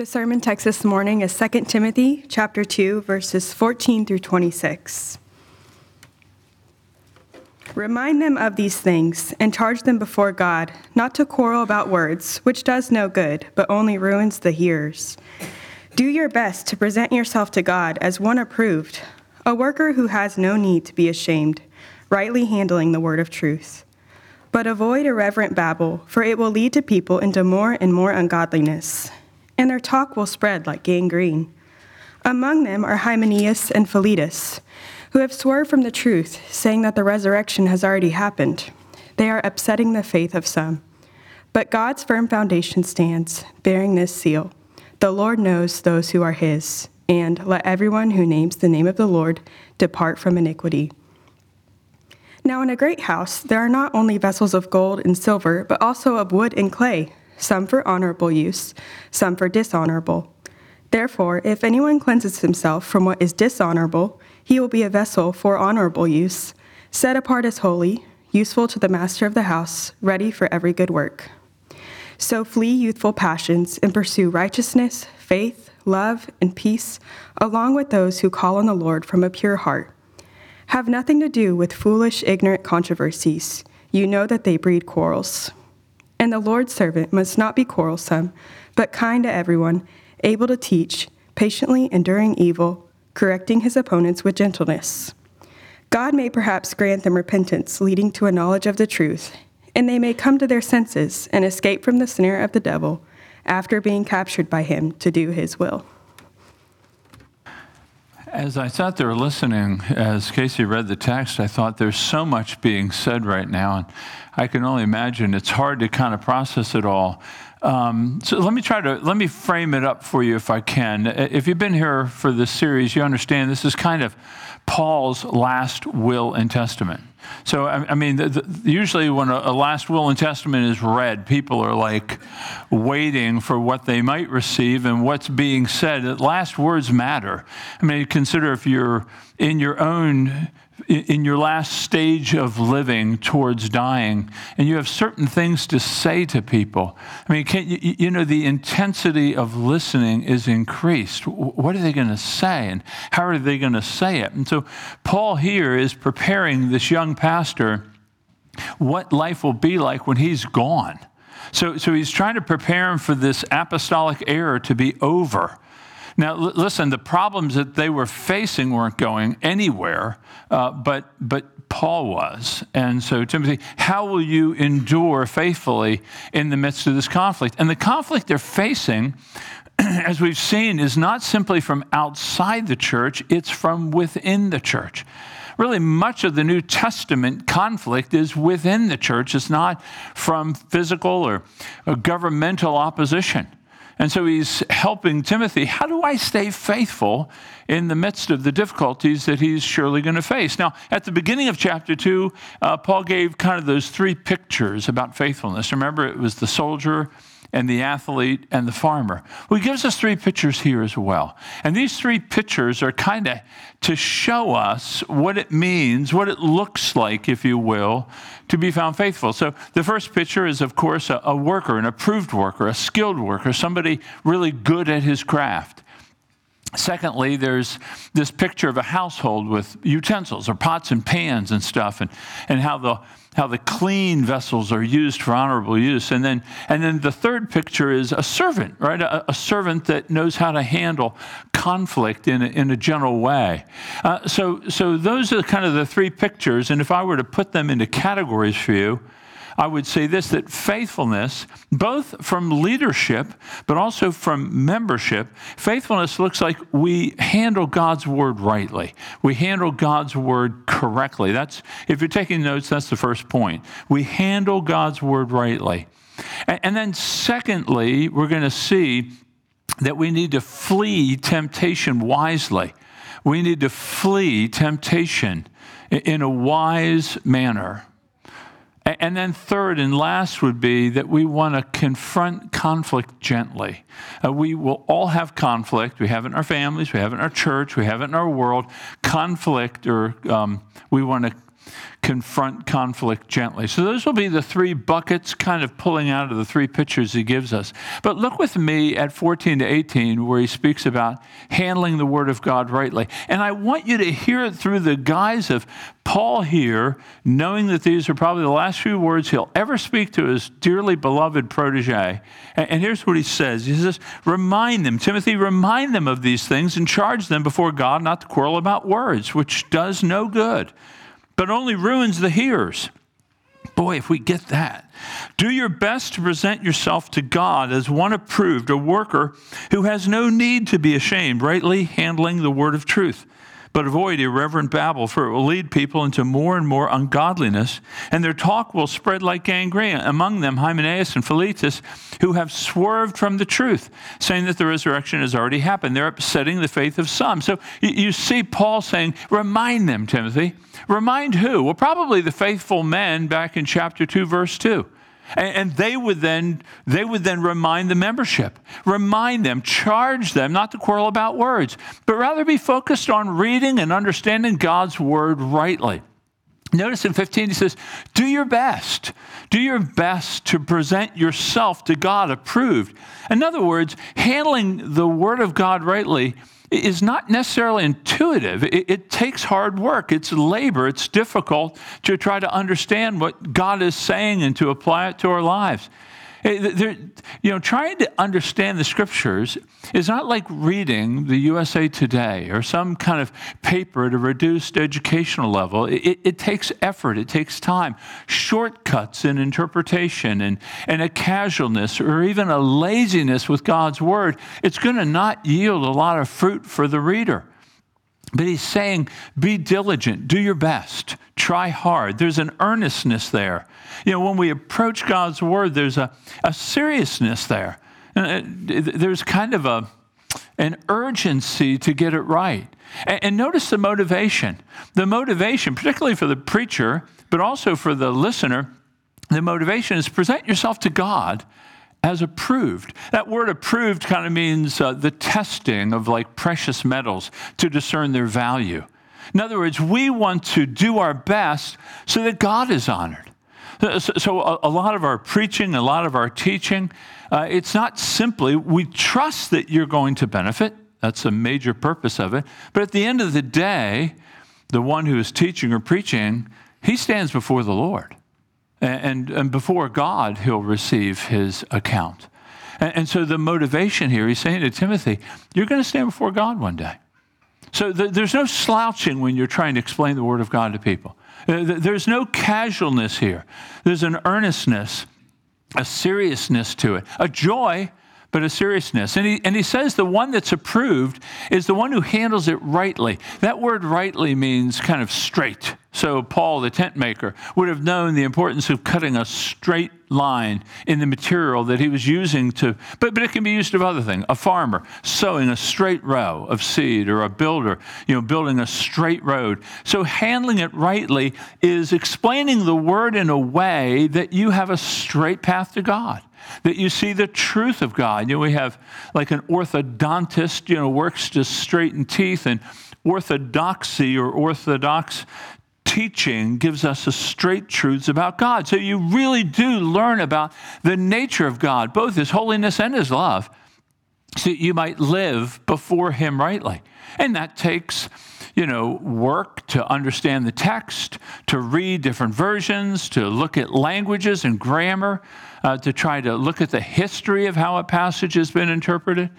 The sermon text this morning is 2 Timothy chapter 2, verses 14 through 26. Remind them of these things, and charge them before God, not to quarrel about words, which does no good, but only ruins the hearers. Do your best to present yourself to God as one approved, a worker who has no need to be ashamed, rightly handling the word of truth. But avoid irreverent babble, for it will lead to people into more and more ungodliness, and their talk will spread like gangrene. Among them are Hymenaeus and Philetus, who have swerved from the truth, saying that the resurrection has already happened. They are upsetting the faith of some. But God's firm foundation stands, bearing this seal. The Lord knows those who are his, and let everyone who names the name of the Lord depart from iniquity. Now in a great house there are not only vessels of gold and silver, but also of wood and clay, some for honorable use, some for dishonorable. Therefore, if anyone cleanses himself from what is dishonorable, he will be a vessel for honorable use, set apart as holy, useful to the master of the house, ready for every good work. So flee youthful passions and pursue righteousness, faith, love, and peace, along with those who call on the Lord from a pure heart. Have nothing to do with foolish, ignorant controversies. You know that they breed quarrels. And the Lord's servant must not be quarrelsome, but kind to everyone, able to teach, patiently enduring evil, correcting his opponents with gentleness. God may perhaps grant them repentance, leading to a knowledge of the truth, and they may come to their senses and escape from the snare of the devil after being captured by him to do his will. As I sat there listening, as Casey read the text, I thought there's so much being said right now, and I can only imagine it's hard to kind of process it all. So let me frame it up for you if I can. If you've been here for this series, you understand this is kind of Paul's last will and testament. So, I mean, usually when a last will and testament is read, people are like waiting for what they might receive and what's being said. Last words matter. I mean, consider if you're in your last stage of living towards dying, and you have certain things to say to people. I mean, the intensity of listening is increased. What are they going to say, and how are they going to say it? And so Paul here is preparing this young pastor what life will be like when he's gone. So he's trying to prepare him for this apostolic era to be over. Now, listen, the problems that they were facing weren't going anywhere, but Paul was. And so, Timothy, how will you endure faithfully in the midst of this conflict? And the conflict they're facing, as we've seen, is not simply from outside the church, it's from within the church. Really, much of the New Testament conflict is within the church. It's not from physical or governmental opposition. And so he's helping Timothy. How do I stay faithful in the midst of the difficulties that he's surely going to face? Now, at the beginning of chapter 2, Paul gave kind of those three pictures about faithfulness. Remember, it was the soldier and the athlete and the farmer. Well, he gives us three pictures here as well. And these three pictures are kind of to show us what it means, what it looks like, if you will, to be found faithful. So the first picture is, of course, a worker, an approved worker, a skilled worker, somebody really good at his craft. Secondly, there's this picture of a household with utensils or pots and pans and stuff, and how the clean vessels are used for honorable use. And then the third picture is a servant, right? A servant that knows how to handle conflict in a gentle way. So those are kind of the three pictures. And if I were to put them into categories for you, I would say this, that faithfulness, both from leadership, but also from membership, faithfulness looks like we handle God's word rightly. We handle God's word correctly. That's, if you're taking notes, that's the first point. We handle God's word rightly. And then secondly, we're going to see that we need to flee temptation wisely. We need to flee temptation in a wise manner. And then third and last would be that we want to confront conflict gently. We will all have conflict. We have it in our families. We have it in our church. We have it in our world. Conflict, or we want to confront conflict gently. So those will be the three buckets, kind of pulling out of the three pictures he gives us. But look with me at 14 to 18, where he speaks about handling the Word of God rightly. And I want you to hear it through the guise of Paul here, knowing that these are probably the last few words he'll ever speak to his dearly beloved protege. And here's what he says. He says, remind them, Timothy, remind them of these things and charge them before God not to quarrel about words, which does no good, but only ruins the hearers. Boy, if we get that. Do your best to present yourself to God as one approved, a worker who has no need to be ashamed, rightly handling the word of truth. But avoid irreverent babble, for it will lead people into more and more ungodliness, and their talk will spread like gangrene. Among them, Hymenaeus and Philetus, who have swerved from the truth, saying that the resurrection has already happened. They're upsetting the faith of some. So you see Paul saying, remind them, Timothy. Remind who? Well, probably the faithful men back in chapter 2, verse 2. And they would then remind the membership, remind them, charge them not to quarrel about words, but rather be focused on reading and understanding God's word rightly. Notice in 15, he says, do your best to present yourself to God approved. In other words, handling the word of God rightly is not necessarily intuitive. It takes hard work. It's labor. It's difficult to try to understand what God is saying and to apply it to our lives. Trying to understand the scriptures is not like reading the USA Today or some kind of paper at a reduced educational level. It takes effort. It takes time. Shortcuts in interpretation and a casualness or even a laziness with God's word, it's going to not yield a lot of fruit for the reader. But he's saying, be diligent, do your best, try hard. There's an earnestness there. When we approach God's word, there's a seriousness there. There's kind of an urgency to get it right. And notice the motivation. The motivation, particularly for the preacher, but also for the listener, the motivation is present yourself to God as approved. That word approved kind of means the testing of like precious metals to discern their value. In other words, we want to do our best so that God is honored. So a lot of our preaching, a lot of our teaching, it's not simply we trust that you're going to benefit. That's a major purpose of it. But at the end of the day, the one who is teaching or preaching, he stands before the Lord. And before God, he'll receive his account. And so the motivation here, he's saying to Timothy, you're going to stand before God one day. So there's no slouching when you're trying to explain the word of God to people. There's no casualness here. There's an earnestness, a seriousness to it, a joy, but a seriousness. And he says the one that's approved is the one who handles it rightly. That word rightly means kind of straight. So Paul, the tent maker, would have known the importance of cutting a straight line in the material that he was using to, but it can be used of other things. A farmer sowing a straight row of seed, or a builder, building a straight road. So handling it rightly is explaining the word in a way that you have a straight path to God, that you see the truth of God. We have like an orthodontist, works to straighten teeth, and orthodoxy or orthodox teaching gives us the straight truths about God. So you really do learn about the nature of God, both his holiness and his love, so you might live before him rightly. And that takes, work to understand the text, to read different versions, to look at languages and grammar, to try to look at the history of how a passage has been interpreted,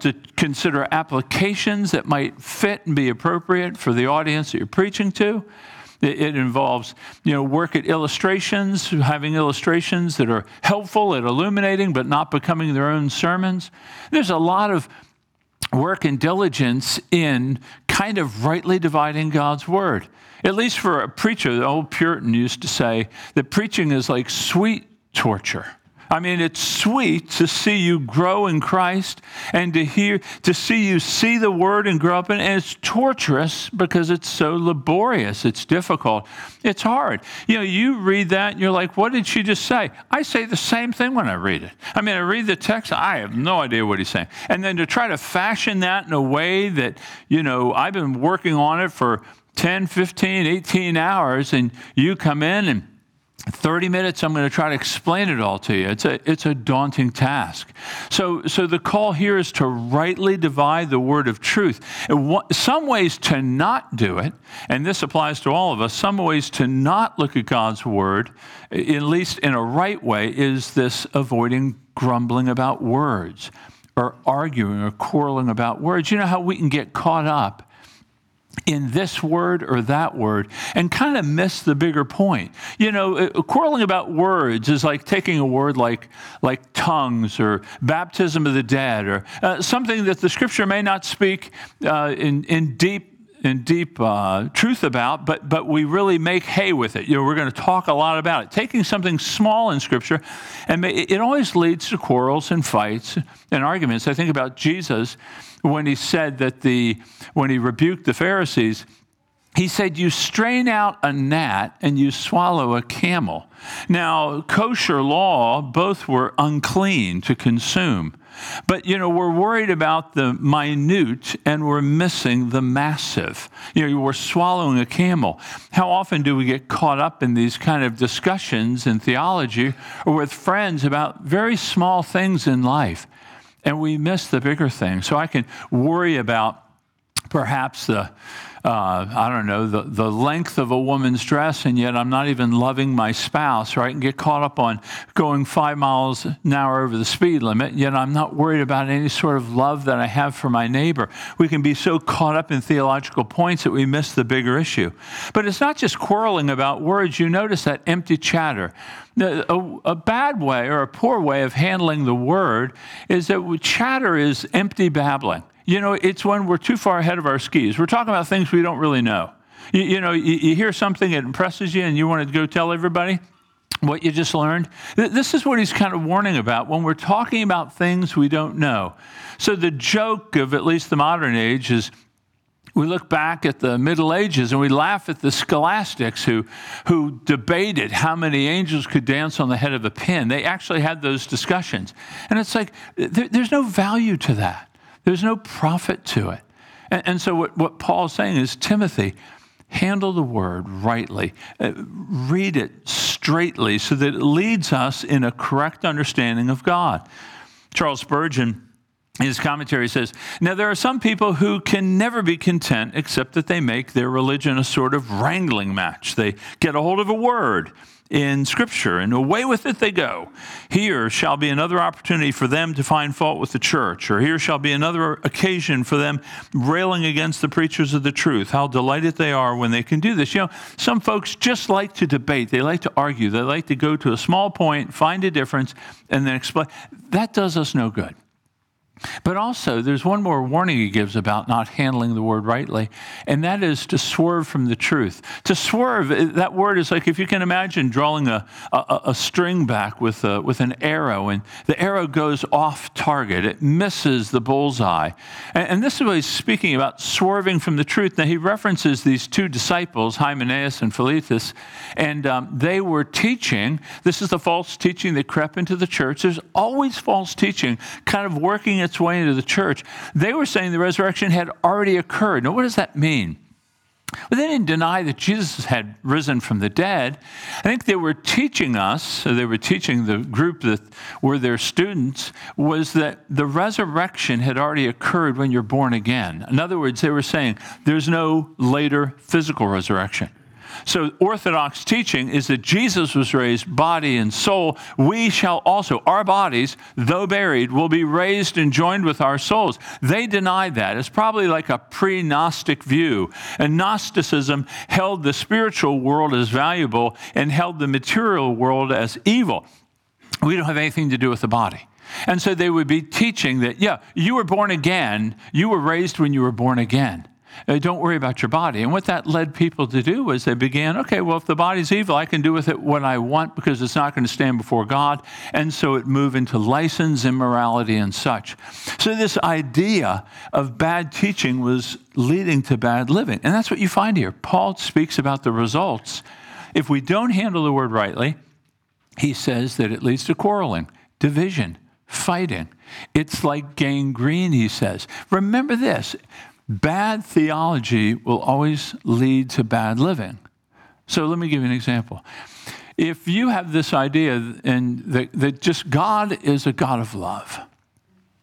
to consider applications that might fit and be appropriate for the audience that you're preaching to. It involves, work at illustrations, having illustrations that are helpful at illuminating, but not becoming their own sermons. There's a lot of work and diligence in kind of rightly dividing God's word. At least for a preacher, the old Puritan used to say that preaching is like sweet torture. I mean, it's sweet to see you grow in Christ and to see you see the word and grow up in it. And it's torturous because it's so laborious. It's difficult. It's hard. You read that and you're like, what did she just say? I say the same thing when I read it. I mean, I read the text. I have no idea what he's saying. And then to try to fashion that in a way that, I've been working on it for 10, 15, 18 hours, and you come in and 30 minutes, I'm going to try to explain it all to you. It's a daunting task. So the call here is to rightly divide the word of truth. And some ways to not do it, and this applies to all of us, some ways to not look at God's word, at least in a right way, is this avoiding grumbling about words or arguing or quarreling about words. You know how we can get caught up in this word or that word and kind of miss the bigger point. You know, quarreling about words is like taking a word like tongues or baptism of the dead or something that the scripture may not speak in deep truth about, but we really make hay with it. You know, we're going to talk a lot about it. Taking something small in Scripture, and it always leads to quarrels and fights and arguments. I think about Jesus when he said when he rebuked the Pharisees, he said, you strain out a gnat and you swallow a camel. Now, kosher law, both were unclean to consume. But, you know, we're worried about the minute and we're missing the massive. You know, we're swallowing a camel. How often do we get caught up in these kind of discussions in theology or with friends about very small things in life, and we miss the bigger thing? So I can worry about perhaps the length of a woman's dress, and yet I'm not even loving my spouse, or I can get caught up on going 5 miles an hour over the speed limit, yet I'm not worried about any sort of love that I have for my neighbor. We can be so caught up in theological points that we miss the bigger issue. But it's not just quarreling about words. You notice that empty chatter. A bad way or a poor way of handling the word is that chatter is empty babbling. You know, it's when we're too far ahead of our skis. We're talking about things we don't really know. You hear something that impresses you and you want to go tell everybody what you just learned. This is what he's kind of warning about when we're talking about things we don't know. So the joke of at least the modern age is, we look back at the Middle Ages and we laugh at the scholastics who debated how many angels could dance on the head of a pin. They actually had those discussions. And it's like, there's no value to that. There's no profit to it. And so what Paul's saying is, Timothy, handle the word rightly. Read it straightly so that it leads us in a correct understanding of God. Charles Spurgeon, in his commentary, says, now there are some people who can never be content except that they make their religion a sort of wrangling match. They get a hold of a word in Scripture, and away with it they go. Here shall be another opportunity for them to find fault with the church, or here shall be another occasion for them railing against the preachers of the truth. How delighted they are when they can do this. You know, some folks just like to debate. They like to argue. They like to go to a small point, find a difference, and then explain. That does us no good. But also, there's one more warning he gives about not handling the word rightly, and that is to swerve from the truth. To swerve, that word is like, if you can imagine drawing a string back with an arrow, and the arrow goes off target. It misses the bullseye. And this is what he's speaking about, swerving from the truth. Now, he references these two disciples, Hymenaeus and Philetus, and they were teaching. This is the false teaching that crept into the church. There's always false teaching kind of working its way into the church. They were saying the resurrection had already occurred. Now, what does that mean? Well, they didn't deny that Jesus had risen from the dead. I think they were teaching us, so they were teaching the group that were their students, was that the resurrection had already occurred when you're born again. In other words, they were saying there's no later physical resurrection. So Orthodox teaching is that Jesus was raised body and soul. We shall also, our bodies, though buried, will be raised and joined with our souls. They denied that. It's probably like a pre-Gnostic view. And Gnosticism held the spiritual world as valuable and held the material world as evil. We don't have anything to do with the body. And so they would be teaching that, yeah, you were born again. You were raised when you were born again. Don't worry about your body. And what that led people to do was they began, okay, well, if the body's evil, I can do with it what I want because it's not going to stand before God. And so it moved into license, immorality, and such. So this idea of bad teaching was leading to bad living. And that's what you find here. Paul speaks about the results. If we don't handle the word rightly, he says that it leads to quarreling, division, fighting. It's like gangrene, he says. Remember this. Bad theology will always lead to bad living. So let me give you an example. If you have this idea that just God is a God of love,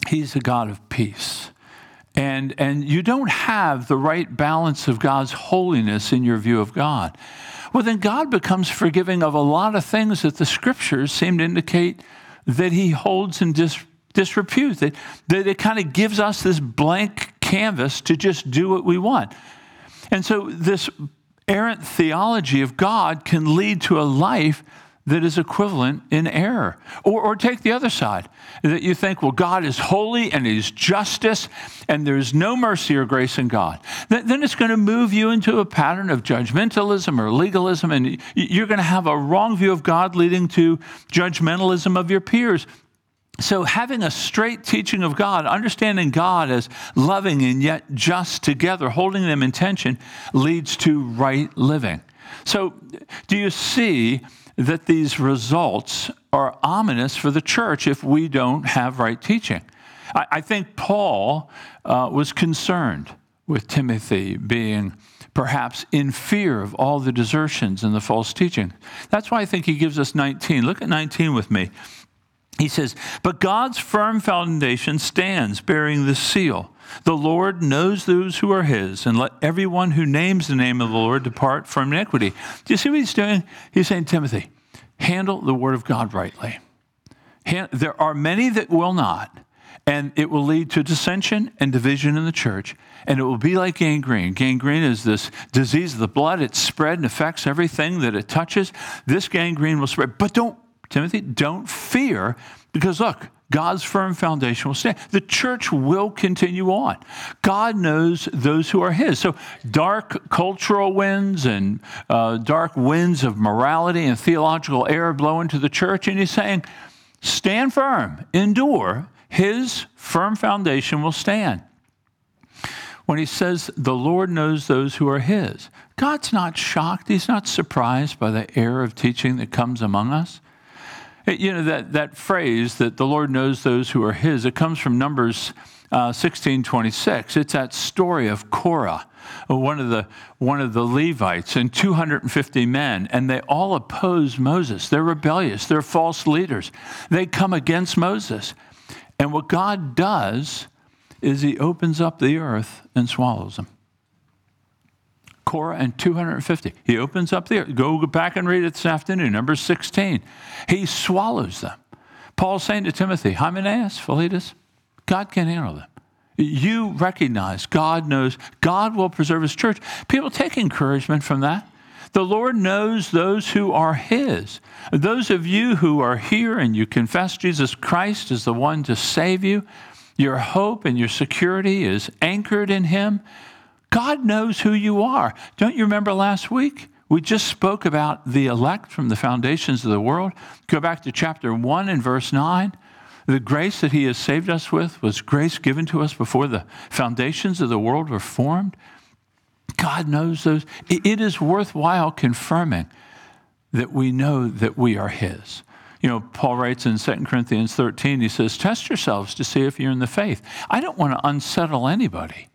He's a God of peace, and you don't have the right balance of God's holiness in your view of God, well, then God becomes forgiving of a lot of things that the Scriptures seem to indicate that He holds in disrepute, that it kind of gives us this blank canvas to just do what we want. And so this errant theology of God can lead to a life that is equivalent in error. Or take the other side, that you think, well, God is holy and He's justice and there's no mercy or grace in God. Then it's going to move you into a pattern of judgmentalism or legalism, and you're going to have a wrong view of God leading to judgmentalism of your peers. So having a straight teaching of God, understanding God as loving and yet just together, holding them in tension, leads to right living. So do you see that these results are ominous for the church if we don't have right teaching? I think Paul was concerned with Timothy being perhaps in fear of all the desertions and the false teaching. That's why I think he gives us 19. Look at 19 with me. He says, "But God's firm foundation stands, bearing this seal. The Lord knows those who are His, and let everyone who names the name of the Lord depart from iniquity." Do you see what he's doing? He's saying, Timothy, handle the word of God rightly. There are many that will not, and it will lead to dissension and division in the church, and it will be like gangrene. Gangrene is this disease of the blood. It spread and affects everything that it touches. This gangrene will spread, but Timothy, don't fear, because look, God's firm foundation will stand. The church will continue on. God knows those who are His. So dark cultural winds and dark winds of morality and theological error blow into the church, and He's saying, stand firm, endure. His firm foundation will stand. When He says, the Lord knows those who are His, God's not shocked. He's not surprised by the error of teaching that comes among us. You know, that phrase that the Lord knows those who are His, it comes from Numbers 16:26. It's that story of Korah, one of the Levites, and 250 men, and they all oppose Moses. They're rebellious. They're false leaders. They come against Moses. And what God does is He opens up the earth and swallows them. Korah and 250. He opens up the earth. Go back and read it this afternoon, Numbers 16. He swallows them. Paul's saying to Timothy, Hymenaeus, Philetus, God can handle them. You recognize God knows. God will preserve His church. People take encouragement from that. The Lord knows those who are His. Those of you who are here and you confess Jesus Christ as the one to save you, your hope and your security is anchored in Him. God knows who you are. Don't you remember last week? We just spoke about the elect from the foundations of the world. Go back to chapter 1 and verse 9. The grace that He has saved us with was grace given to us before the foundations of the world were formed. God knows those. It is worthwhile confirming that we know that we are His. You know, Paul writes in 2 Corinthians 13, he says, test yourselves to see if you're in the faith. I don't want to unsettle anybody.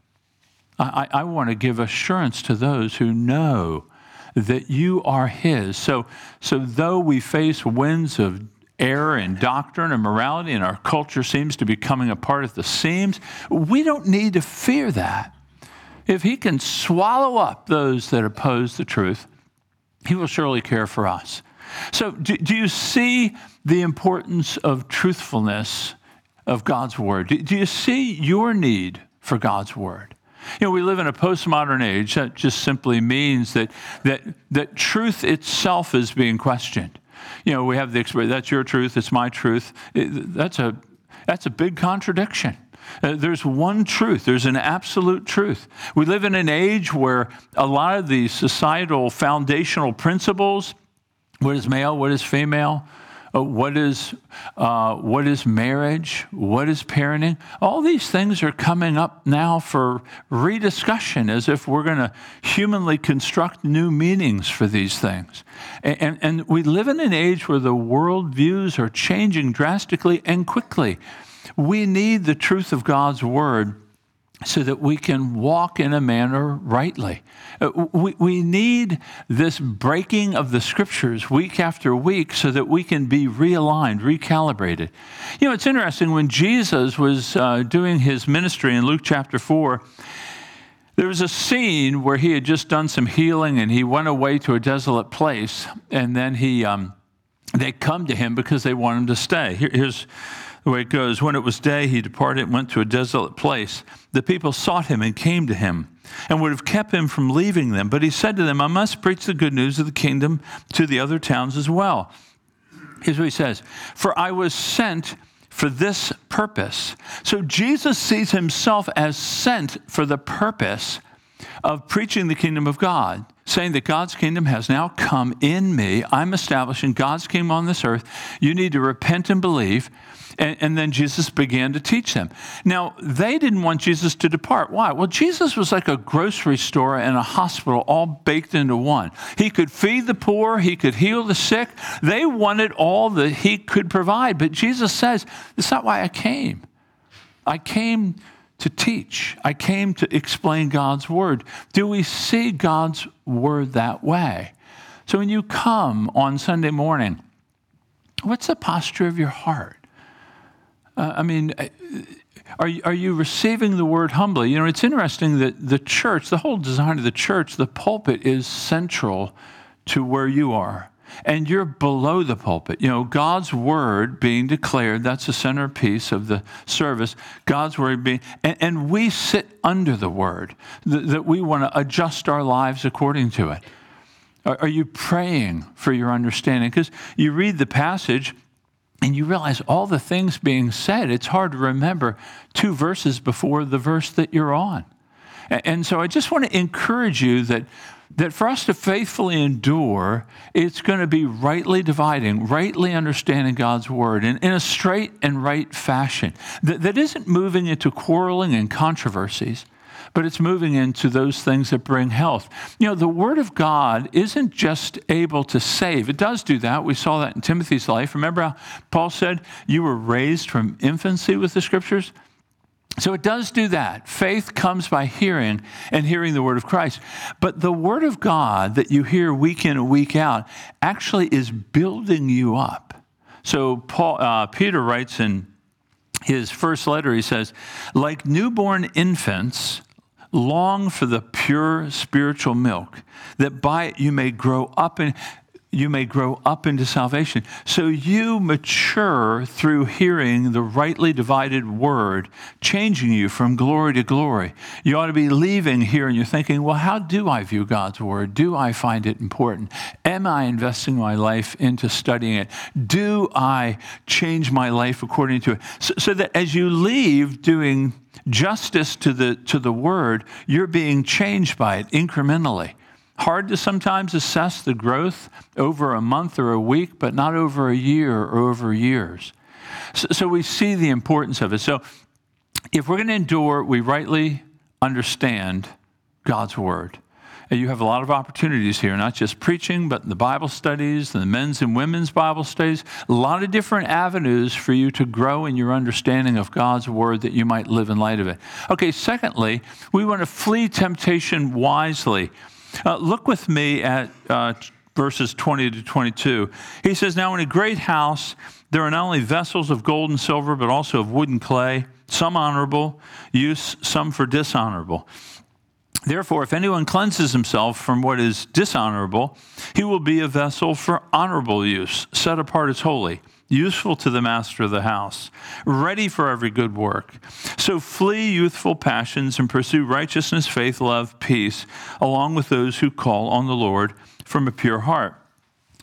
I want to give assurance to those who know that you are His. So though we face winds of error and doctrine and morality, and our culture seems to be coming apart at the seams, we don't need to fear that. If He can swallow up those that oppose the truth, He will surely care for us. So do you see the importance of truthfulness of God's Word? Do you see your need for God's Word? You know, we live in a postmodern age. That just simply means that truth itself is being questioned. You know, we have the expression, that's your truth, it's my truth. That's a big contradiction. There's one truth. There's an absolute truth. We live in an age where a lot of the societal foundational principles, what is male, what is female, what is marriage? What is parenting? All these things are coming up now for rediscussion, as if we're going to humanly construct new meanings for these things. And we live in an age where the worldviews are changing drastically and quickly. We need the truth of God's Word so that we can walk in a manner rightly. We need this breaking of the scriptures week after week so that we can be realigned, recalibrated. You know, it's interesting, when Jesus was doing his ministry in Luke chapter 4, there was a scene where he had just done some healing and he went away to a desolate place, and then they come to him because they want him to stay. Here's the way it goes. When it was day, he departed and went to a desolate place. The people sought him and came to him and would have kept him from leaving them. But he said to them, I must preach the good news of the kingdom to the other towns as well. Here's what he says. For I was sent for this purpose. So Jesus sees himself as sent for the purpose of preaching the kingdom of God, saying that God's kingdom has now come in me. I'm establishing God's kingdom on this earth. You need to repent and believe. And then Jesus began to teach them. Now, they didn't want Jesus to depart. Why? Well, Jesus was like a grocery store and a hospital all baked into one. He could feed the poor. He could heal the sick. They wanted all that he could provide. But Jesus says, that's not why I came. I came to teach. I came to explain God's word. Do we see God's word that way? So when you come on Sunday morning, what's the posture of your heart? Are you receiving the word humbly? You know, it's interesting that the church, the whole design of the church, the pulpit is central to where you are. And you're below the pulpit. You know, God's word being declared, that's the centerpiece of the service. God's word being, and we sit under the word, that we want to adjust our lives according to it. Are you praying for your understanding? Because you read the passage, and you realize all the things being said, it's hard to remember 2 verses before the verse that you're on. And so I just want to encourage you that for us to faithfully endure, it's going to be rightly dividing, rightly understanding God's word in a straight and right fashion. That isn't moving into quarreling and controversies, but it's moving into those things that bring health. You know, the word of God isn't just able to save. It does do that. We saw that in Timothy's life. Remember how Paul said you were raised from infancy with the scriptures? So it does do that. Faith comes by hearing, and hearing the word of Christ. But the word of God that you hear week in and week out actually is building you up. So Peter writes in his first letter, he says, like newborn infants, long for the pure spiritual milk, that by it you may grow up into salvation. So you mature through hearing the rightly divided word, changing you from glory to glory. You ought to be leaving here and you're thinking, well, how do I view God's word? Do I find it important? Am I investing my life into studying it? Do I change my life according to it? So that as you leave doing justice to the word, you're being changed by it incrementally. Hard to sometimes assess the growth over a month or a week, but not over a year or over years. So we see the importance of it. So if we're going to endure, we rightly understand God's word. And you have a lot of opportunities here, not just preaching, but the Bible studies, the men's and women's Bible studies, a lot of different avenues for you to grow in your understanding of God's word that you might live in light of it. Okay, secondly, we want to flee temptation wisely. Look with me at verses 20 to 22. He says, now in a great house, there are not only vessels of gold and silver, but also of wood and clay, some honorable use, some for dishonorable. Therefore, if anyone cleanses himself from what is dishonorable, he will be a vessel for honorable use, set apart as holy, useful to the master of the house, ready for every good work. So flee youthful passions and pursue righteousness, faith, love, peace, along with those who call on the Lord from a pure heart.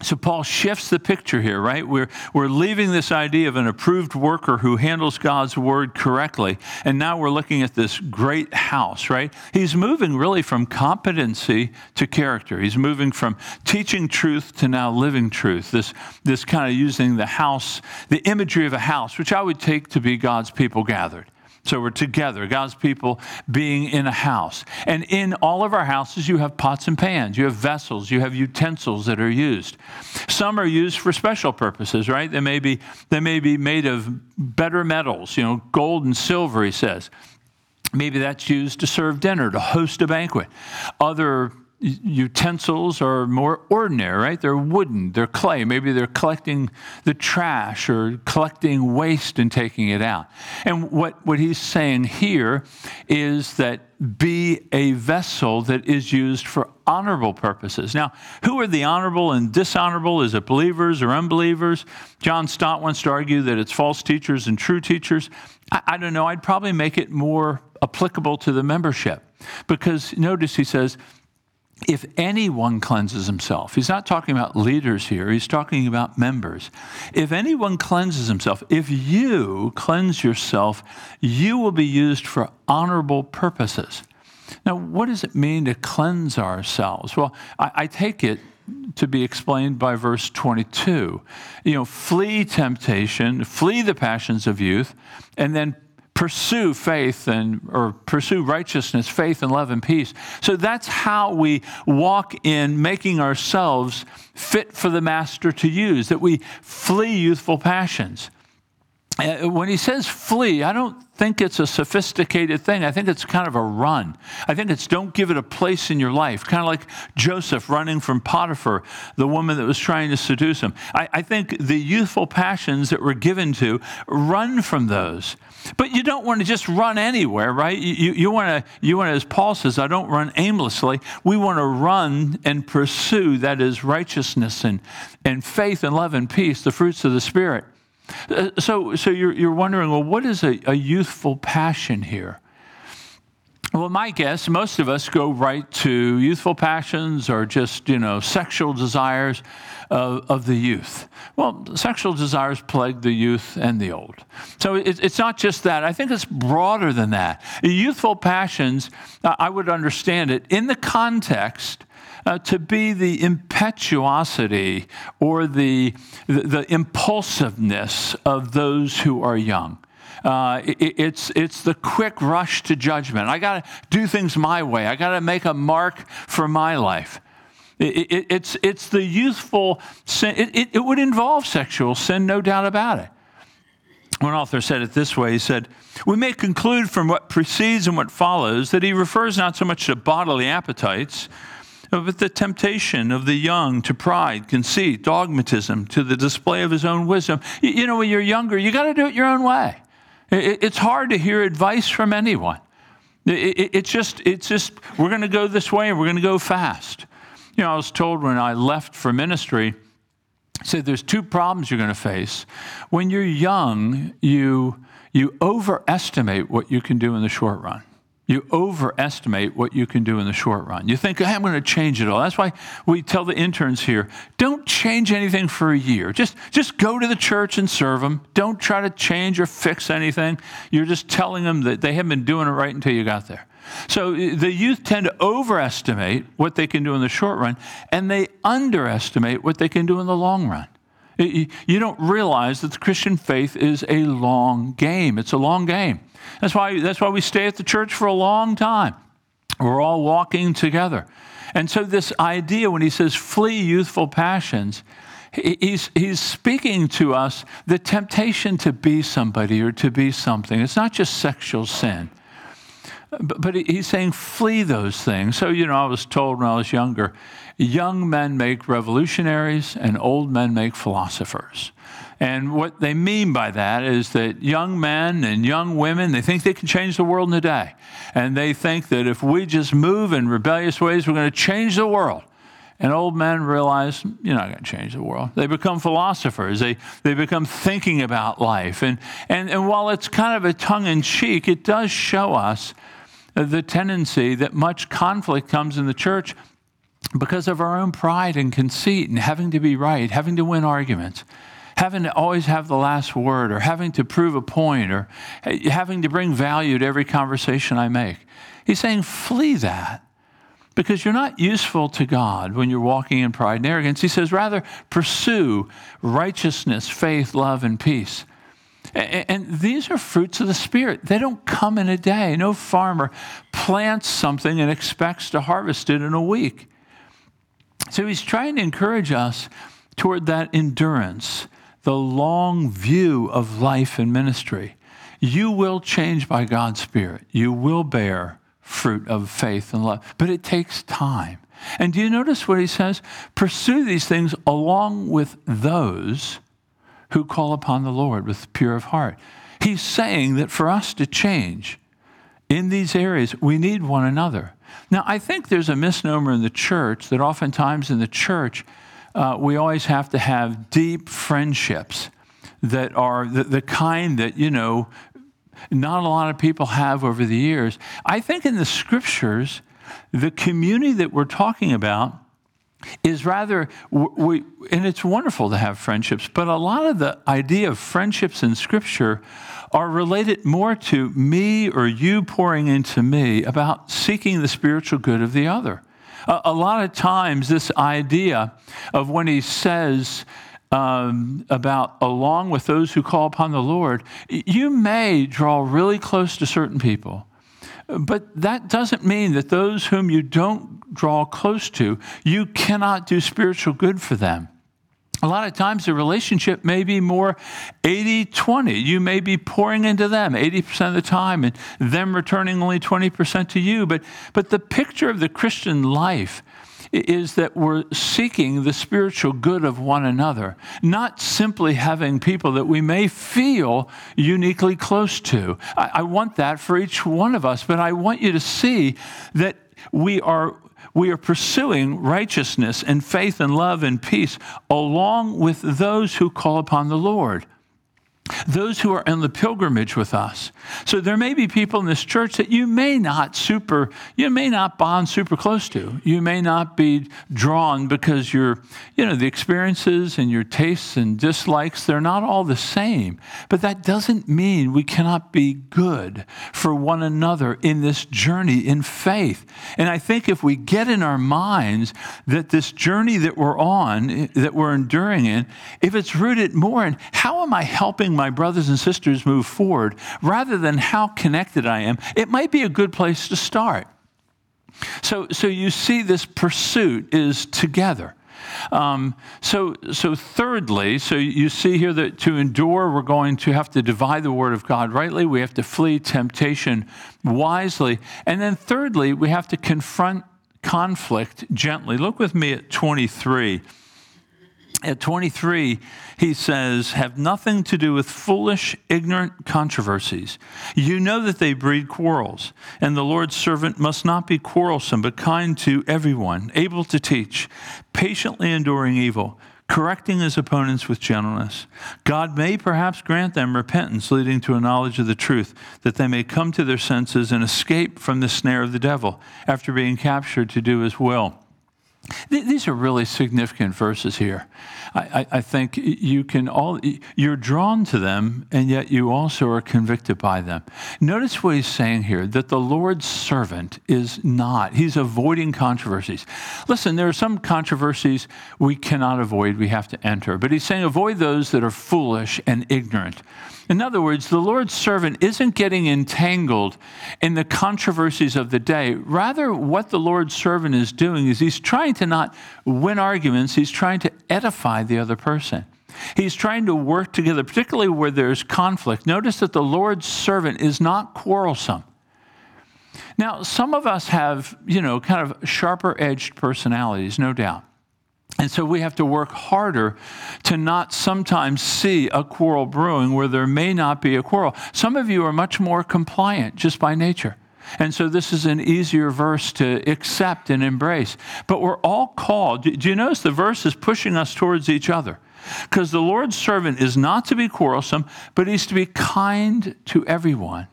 So Paul shifts the picture here, right? We're leaving this idea of an approved worker who handles God's word correctly, and now we're looking at this great house, right? He's moving really from competency to character. He's moving from teaching truth to now living truth, this kind of using the house, the imagery of a house, which I would take to be God's people gathered. So we're together, God's people being in a house. And in all of our houses, you have pots and pans, you have vessels, you have utensils that are used. Some are used for special purposes, right? They may be made of better metals, you know, gold and silver, he says. Maybe that's used to serve dinner, to host a banquet. Other utensils are more ordinary, right? They're wooden, they're clay. Maybe they're collecting the trash or collecting waste and taking it out. And what he's saying here is that be a vessel that is used for honorable purposes. Now, who are the honorable and dishonorable? Is it believers or unbelievers? John Stott wants to argue that it's false teachers and true teachers. I don't know. I'd probably make it more applicable to the membership, because notice he says, if anyone cleanses himself, he's not talking about leaders here, he's talking about members. If anyone cleanses himself, if you cleanse yourself, you will be used for honorable purposes. Now, what does it mean to cleanse ourselves? Well, I take it to be explained by verse 22. You know, flee temptation, flee the passions of youth, and then pursue faith pursue righteousness, faith and love and peace. So that's how we walk in making ourselves fit for the master to use, that we flee youthful passions. When he says flee, I don't think it's a sophisticated thing. I think it's kind of a run. I think it's don't give it a place in your life, kind of like Joseph running from Potiphar, the woman that was trying to seduce him. I think the youthful passions that we're given to, run from those. But you don't want to just run anywhere, right? You want to, as Paul says, I don't run aimlessly. We want to run and pursue, that is righteousness and faith and love and peace, the fruits of the Spirit. So you're wondering, well, what is a youthful passion here? Well, my guess, most of us go right to youthful passions or just, sexual desires of the youth. Well, sexual desires plague the youth and the old. So it's not just that. I think it's broader than that. Youthful passions, I would understand it in the context to be the impetuosity or the impulsiveness of those who are young. It's the quick rush to judgment. I got to do things my way. I got to make a mark for my life. It's the youthful sin. It would involve sexual sin, no doubt about it. One author said it this way. He said, we may conclude from what precedes and what follows that he refers not so much to bodily appetites, but the temptation of the young to pride, conceit, dogmatism, to the display of his own wisdom. When you're younger, you got to do it your own way. It's hard to hear advice from anyone. It's just we're going to go this way and we're going to go fast. I was told when I left for ministry, I said there's two problems you're going to face. When you're young, you overestimate what you can do in the short run. You overestimate what you can do in the short run. You think, I'm going to change it all. That's why we tell the interns here, don't change anything for a year. Just go to the church and serve them. Don't try to change or fix anything. You're just telling them that they haven't been doing it right until you got there. So the youth tend to overestimate what they can do in the short run, and they underestimate what they can do in the long run. You don't realize that the Christian faith is a long game. It's a long game. That's why we stay at the church for a long time. We're all walking together. And so this idea, when he says flee youthful passions, he's speaking to us the temptation to be somebody or to be something. It's not just sexual sin. But he's saying flee those things. So, I was told when I was younger, young men make revolutionaries and old men make philosophers. And what they mean by that is that young men and young women, they think they can change the world in a day. And they think that if we just move in rebellious ways, we're going to change the world. And old men realize, you're not going to change the world. They become philosophers. They become thinking about life. And while it's kind of a tongue-in-cheek, it does show us the tendency that much conflict comes in the church because of our own pride and conceit and having to be right, having to win arguments, having to always have the last word, or having to prove a point, or having to bring value to every conversation I make. He's saying, flee that, because you're not useful to God when you're walking in pride and arrogance. He says, rather, pursue righteousness, faith, love, and peace. And these are fruits of the Spirit. They don't come in a day. No farmer plants something and expects to harvest it in a week. So he's trying to encourage us toward that endurance, the long view of life and ministry. You will change by God's Spirit. You will bear fruit of faith and love. But it takes time. And do you notice what he says? Pursue these things along with those who call upon the Lord with pure of heart. He's saying that for us to change in these areas, we need one another. Now, I think there's a misnomer in the church that oftentimes in the church, we always have to have deep friendships that are the kind that, you know, not a lot of people have over the years. I think in the scriptures, the community that we're talking about is rather, and it's wonderful to have friendships, but a lot of the idea of friendships in Scripture are related more to me or you pouring into me about seeking the spiritual good of the other. A lot of times this idea of when he says about along with those who call upon the Lord, you may draw really close to certain people. But that doesn't mean that those whom you don't draw close to, you cannot do spiritual good for them. A lot of times the relationship may be more 80-20. You may be pouring into them 80% of the time and them returning only 20% to you. But the picture of the Christian life is that we're seeking the spiritual good of one another, not simply having people that we may feel uniquely close to. I want that for each one of us, but I want you to see that we are pursuing righteousness and faith and love and peace along with those who call upon the Lord, those who are in the pilgrimage with us. So there may be people in this church that you may not bond super close to. You may not be drawn because the experiences and your tastes and dislikes, they're not all the same. But that doesn't mean we cannot be good for one another in this journey in faith. And I think if we get in our minds that this journey that we're on, that we're enduring in, if it's rooted more in how am I helping my brothers and sisters move forward rather than how connected I am, it might be a good place to start. So you see this pursuit is together. So thirdly, so you see here that to endure, we're going to have to divide the word of God rightly. We have to flee temptation wisely. And then thirdly, we have to confront conflict gently. Look with me at 23. At 23, he says, have nothing to do with foolish, ignorant controversies. You know that they breed quarrels, and the Lord's servant must not be quarrelsome, but kind to everyone, able to teach, patiently enduring evil, correcting his opponents with gentleness. God may perhaps grant them repentance, leading to a knowledge of the truth, that they may come to their senses and escape from the snare of the devil after being captured to do his will. These are really significant verses here. I think you're drawn to them, and yet you also are convicted by them. Notice what he's saying here, that the Lord's servant is not. He's avoiding controversies. Listen, there are some controversies we cannot avoid, we have to enter. But he's saying avoid those that are foolish and ignorant. In other words, the Lord's servant isn't getting entangled in the controversies of the day. Rather, what the Lord's servant is doing is he's trying to not win arguments. He's trying to edify the other person. He's trying to work together, particularly where there's conflict. Notice that the Lord's servant is not quarrelsome. Now, some of us have, kind of sharper-edged personalities, no doubt. And so we have to work harder to not sometimes see a quarrel brewing where there may not be a quarrel. Some of you are much more compliant just by nature. And so this is an easier verse to accept and embrace. But we're all called. Do you notice the verse is pushing us towards each other? Because the Lord's servant is not to be quarrelsome, but he's to be kind to everyone.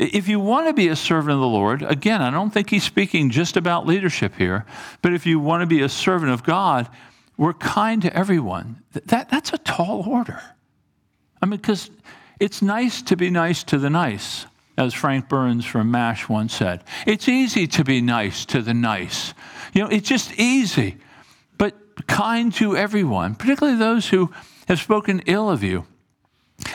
If you want to be a servant of the Lord, again, I don't think he's speaking just about leadership here, but if you want to be a servant of God, we're kind to everyone. That's a tall order. I mean, because it's nice to be nice to the nice, as Frank Burns from MASH once said. It's easy to be nice to the nice. It's just easy, but kind to everyone, particularly those who have spoken ill of you.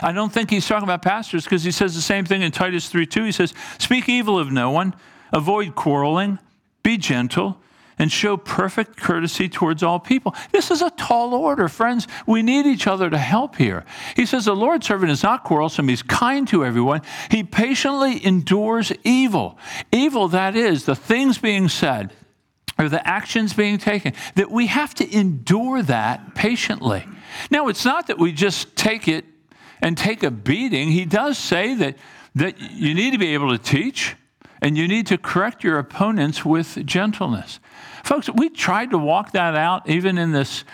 I don't think he's talking about pastors because he says the same thing in Titus 3:2. He says, speak evil of no one, avoid quarreling, be gentle, and show perfect courtesy towards all people. This is a tall order, friends. We need each other to help here. He says, the Lord's servant is not quarrelsome. He's kind to everyone. He patiently endures evil. Evil, that is, the things being said or the actions being taken, that we have to endure that patiently. Now, it's not that we just take it and take a beating. He does say that you need to be able to teach, and you need to correct your opponents with gentleness. Folks, we tried to walk that out even in this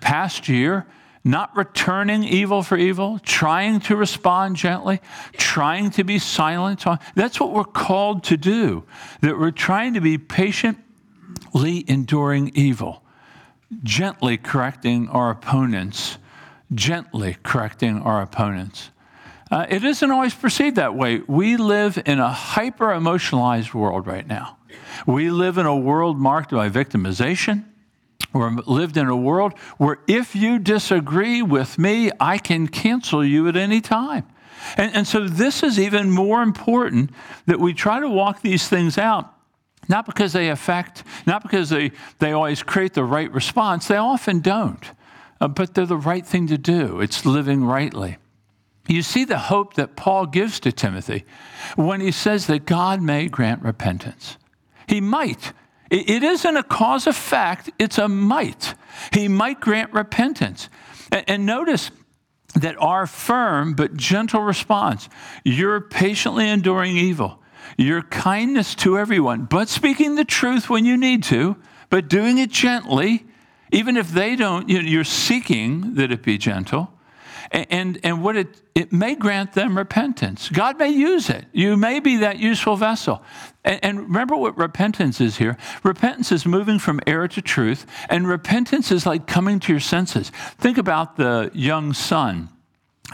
past year, not returning evil for evil, trying to respond gently, trying to be silent. That's what we're called to do, that we're trying to be patiently enduring evil, gently correcting our opponents, It isn't always perceived that way. We live in a hyper-emotionalized world right now. We live in a world marked by victimization. We're lived in a world where if you disagree with me, I can cancel you at any time. And so this is even more important that we try to walk these things out, not because they affect, not because they always create the right response. They often don't, but they're the right thing to do. It's living rightly. You see the hope that Paul gives to Timothy when he says that God may grant repentance. He might. It isn't a cause of fact. It's a might. He might grant repentance. And notice that our firm but gentle response, you're patiently enduring evil, your kindness to everyone, but speaking the truth when you need to, but doing it gently, even if they don't, you're seeking that it be gentle. And what it may grant them repentance. God may use it. You may be that useful vessel. And remember what repentance is here. Repentance is moving from error to truth. And repentance is like coming to your senses. Think about the young son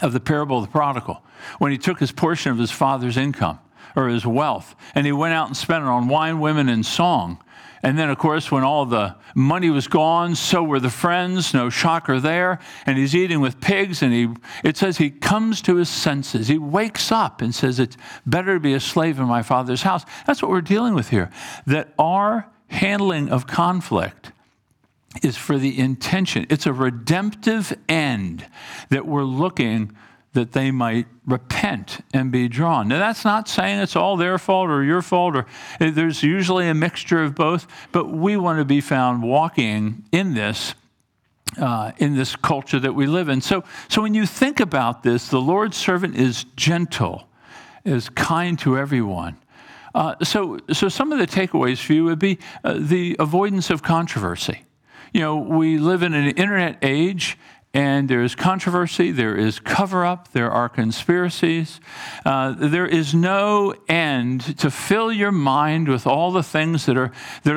of the parable of the prodigal, when he took his portion of his father's income or his wealth, and he went out and spent it on wine, women, and song. And then, of course, when all the money was gone, so were the friends, no shocker there. And he's eating with pigs, and it says he comes to his senses. He wakes up and says, it's better to be a slave in my father's house. That's what we're dealing with here, that our handling of conflict is for the intention. It's a redemptive end that we're looking that they might repent and be drawn. Now, that's not saying it's all their fault or your fault, or there's usually a mixture of both, but we want to be found walking in this culture that we live in. So when you think about this, the Lord's servant is gentle, is kind to everyone. So some of the takeaways for you would be the avoidance of controversy. We live in an internet age, and there is controversy, there is cover-up, there are conspiracies. There is no end to fill your mind with all the things that are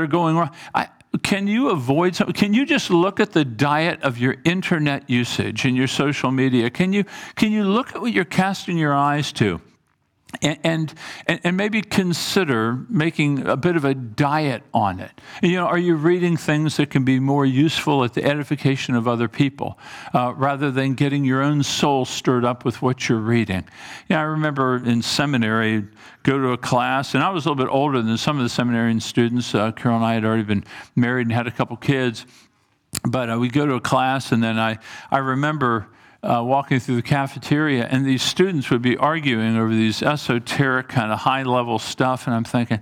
going wrong. Can you avoid something? Can you just look at the diet of your internet usage and your social media? Can you look at what you're casting your eyes to? And maybe consider making a bit of a diet on it. Are you reading things that can be more useful at the edification of other people rather than getting your own soul stirred up with what you're reading? I remember in seminary, go to a class, and I was a little bit older than some of the seminarian students. Carol and I had already been married and had a couple kids, but we'd go to a class, and then I remember walking through the cafeteria, and these students would be arguing over these esoteric kind of high-level stuff, and I'm thinking,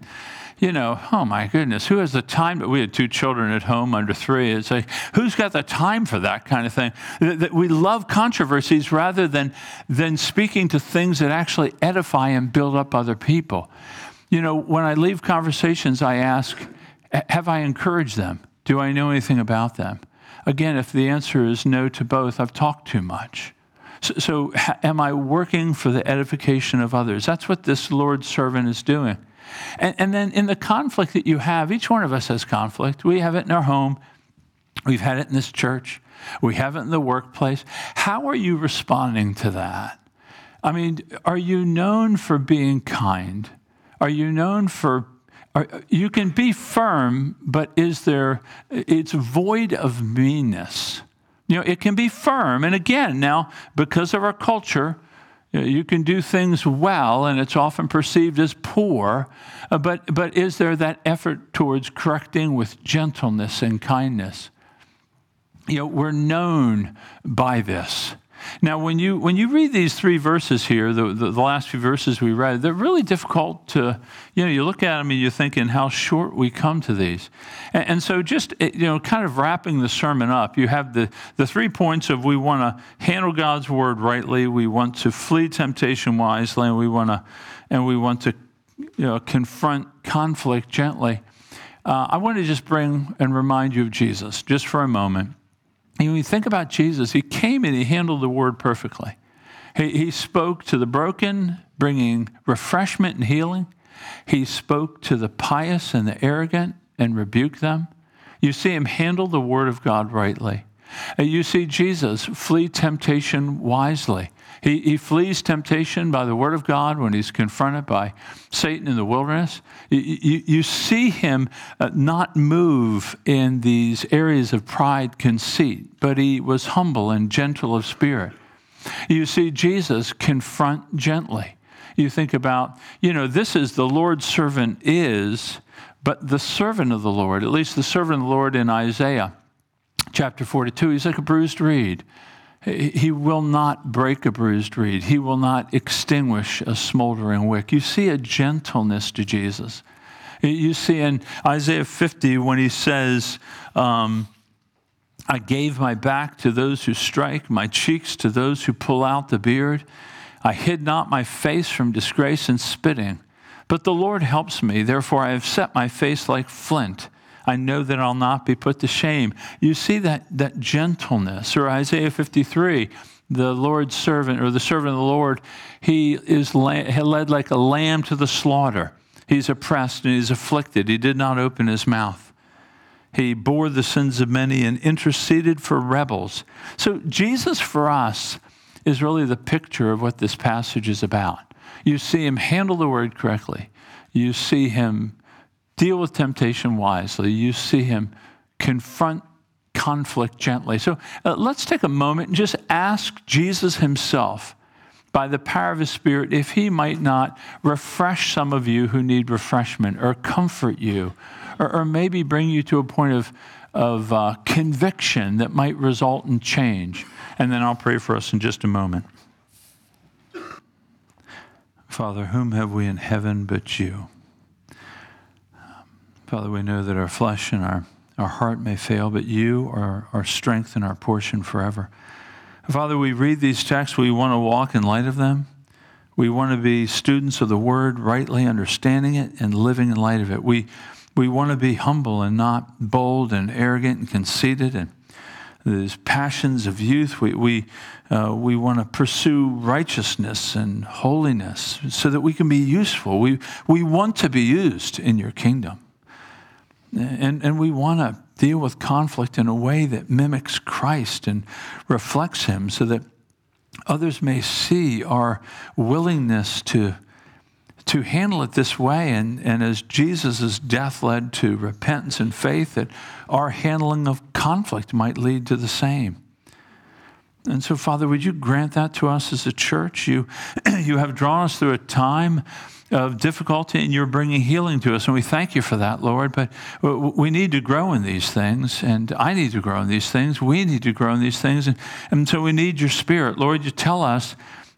oh my goodness, who has the time? But we had two children at home under 3. It's like, who's got the time for that kind of thing? That we love controversies rather than speaking to things that actually edify and build up other people. When I leave conversations, I ask, have I encouraged them? Do I know anything about them? Again, if the answer is no to both, I've talked too much. So am I working for the edification of others? That's what this Lord's servant is doing. And then in the conflict that you have, each one of us has conflict. We have it in our home. We've had it in this church. We have it in the workplace. How are you responding to that? Are you known for being kind? Are you known for... You can be firm, but it's void of meanness. It can be firm. And again, now, because of our culture, You can do things well, and it's often perceived as poor, but is there that effort towards correcting with gentleness and kindness? You know, we're known by this. Now, when you read these three verses here, the last few verses we read, they're really difficult to, you look at them and you're thinking how short we come to these. And so just, kind of wrapping the sermon up, you have the 3 points of we want to handle God's word rightly, we want to flee temptation wisely, and we want to confront conflict gently. I want to just bring and remind you of Jesus just for a moment. And when you think about Jesus, he came and he handled the word perfectly. He spoke to the broken, bringing refreshment and healing. He spoke to the pious and the arrogant and rebuked them. You see him handle the word of God rightly. You see Jesus flee temptation wisely. He flees temptation by the word of God when he's confronted by Satan in the wilderness. You see him not move in these areas of pride, conceit, but he was humble and gentle of spirit. You see Jesus confront gently. You think about, this is the Lord's servant is, but the servant of the Lord, at least the servant of the Lord in Isaiah chapter 42, he's like a bruised reed. He will not break a bruised reed. He will not extinguish a smoldering wick. You see a gentleness to Jesus. You see in Isaiah 50 when he says, I gave my back to those who strike, my cheeks to those who pull out the beard. I hid not my face from disgrace and spitting. But the Lord helps me. Therefore, I have set my face like flint. I know that I'll not be put to shame. You see that gentleness. Or Isaiah 53, the Lord's servant, or the servant of the Lord, he is led like a lamb to the slaughter. He's oppressed and he's afflicted. He did not open his mouth. He bore the sins of many and interceded for rebels. So Jesus for us is really the picture of what this passage is about. You see him handle the word correctly. You see him deal with temptation wisely. You see him confront conflict gently. So let's take a moment and just ask Jesus himself, by the power of his Spirit, if he might not refresh some of you who need refreshment, or comfort you, or maybe bring you to a point of conviction that might result in change. And then I'll pray for us in just a moment. Father, whom have we in heaven but you? Father, we know that our flesh and our heart may fail, but you are our strength and our portion forever. Father, we read these texts. We want to walk in light of them. We want to be students of the word, rightly understanding it and living in light of it. We want to be humble and not bold and arrogant and conceited and these passions of youth. We want to pursue righteousness and holiness so that we can be useful. We want to be used in your kingdom. And we want to deal with conflict in a way that mimics Christ and reflects him so that others may see our willingness to handle it this way. And as Jesus' death led to repentance and faith, that our handling of conflict might lead to the same. And so, Father, would you grant that to us as a church? You have drawn us through a time of difficulty, and you're bringing healing to us. And we thank you for that, Lord. But we need to grow in these things, and I need to grow in these things. We need to grow in these things. And so we need your Spirit. Lord, you tell us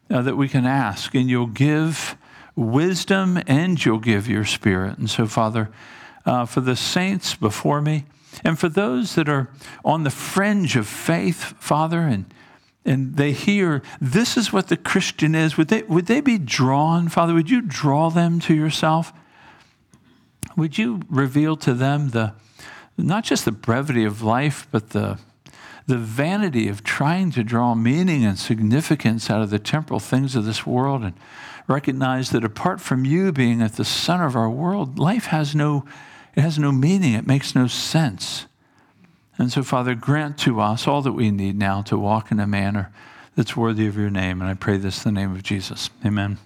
that we can ask, and you'll give wisdom, and you'll give your Spirit. And so, Father, for the saints before me, and for those that are on the fringe of faith, Father, and they hear, this is what the Christian is. Would they be drawn, Father? Would you draw them to yourself? Would you reveal to them not just the brevity of life, but the vanity of trying to draw meaning and significance out of the temporal things of this world, and recognize that apart from you being at the center of our world, life has no meaning. It makes no sense. And so, Father, grant to us all that we need now to walk in a manner that's worthy of your name. And I pray this in the name of Jesus. Amen.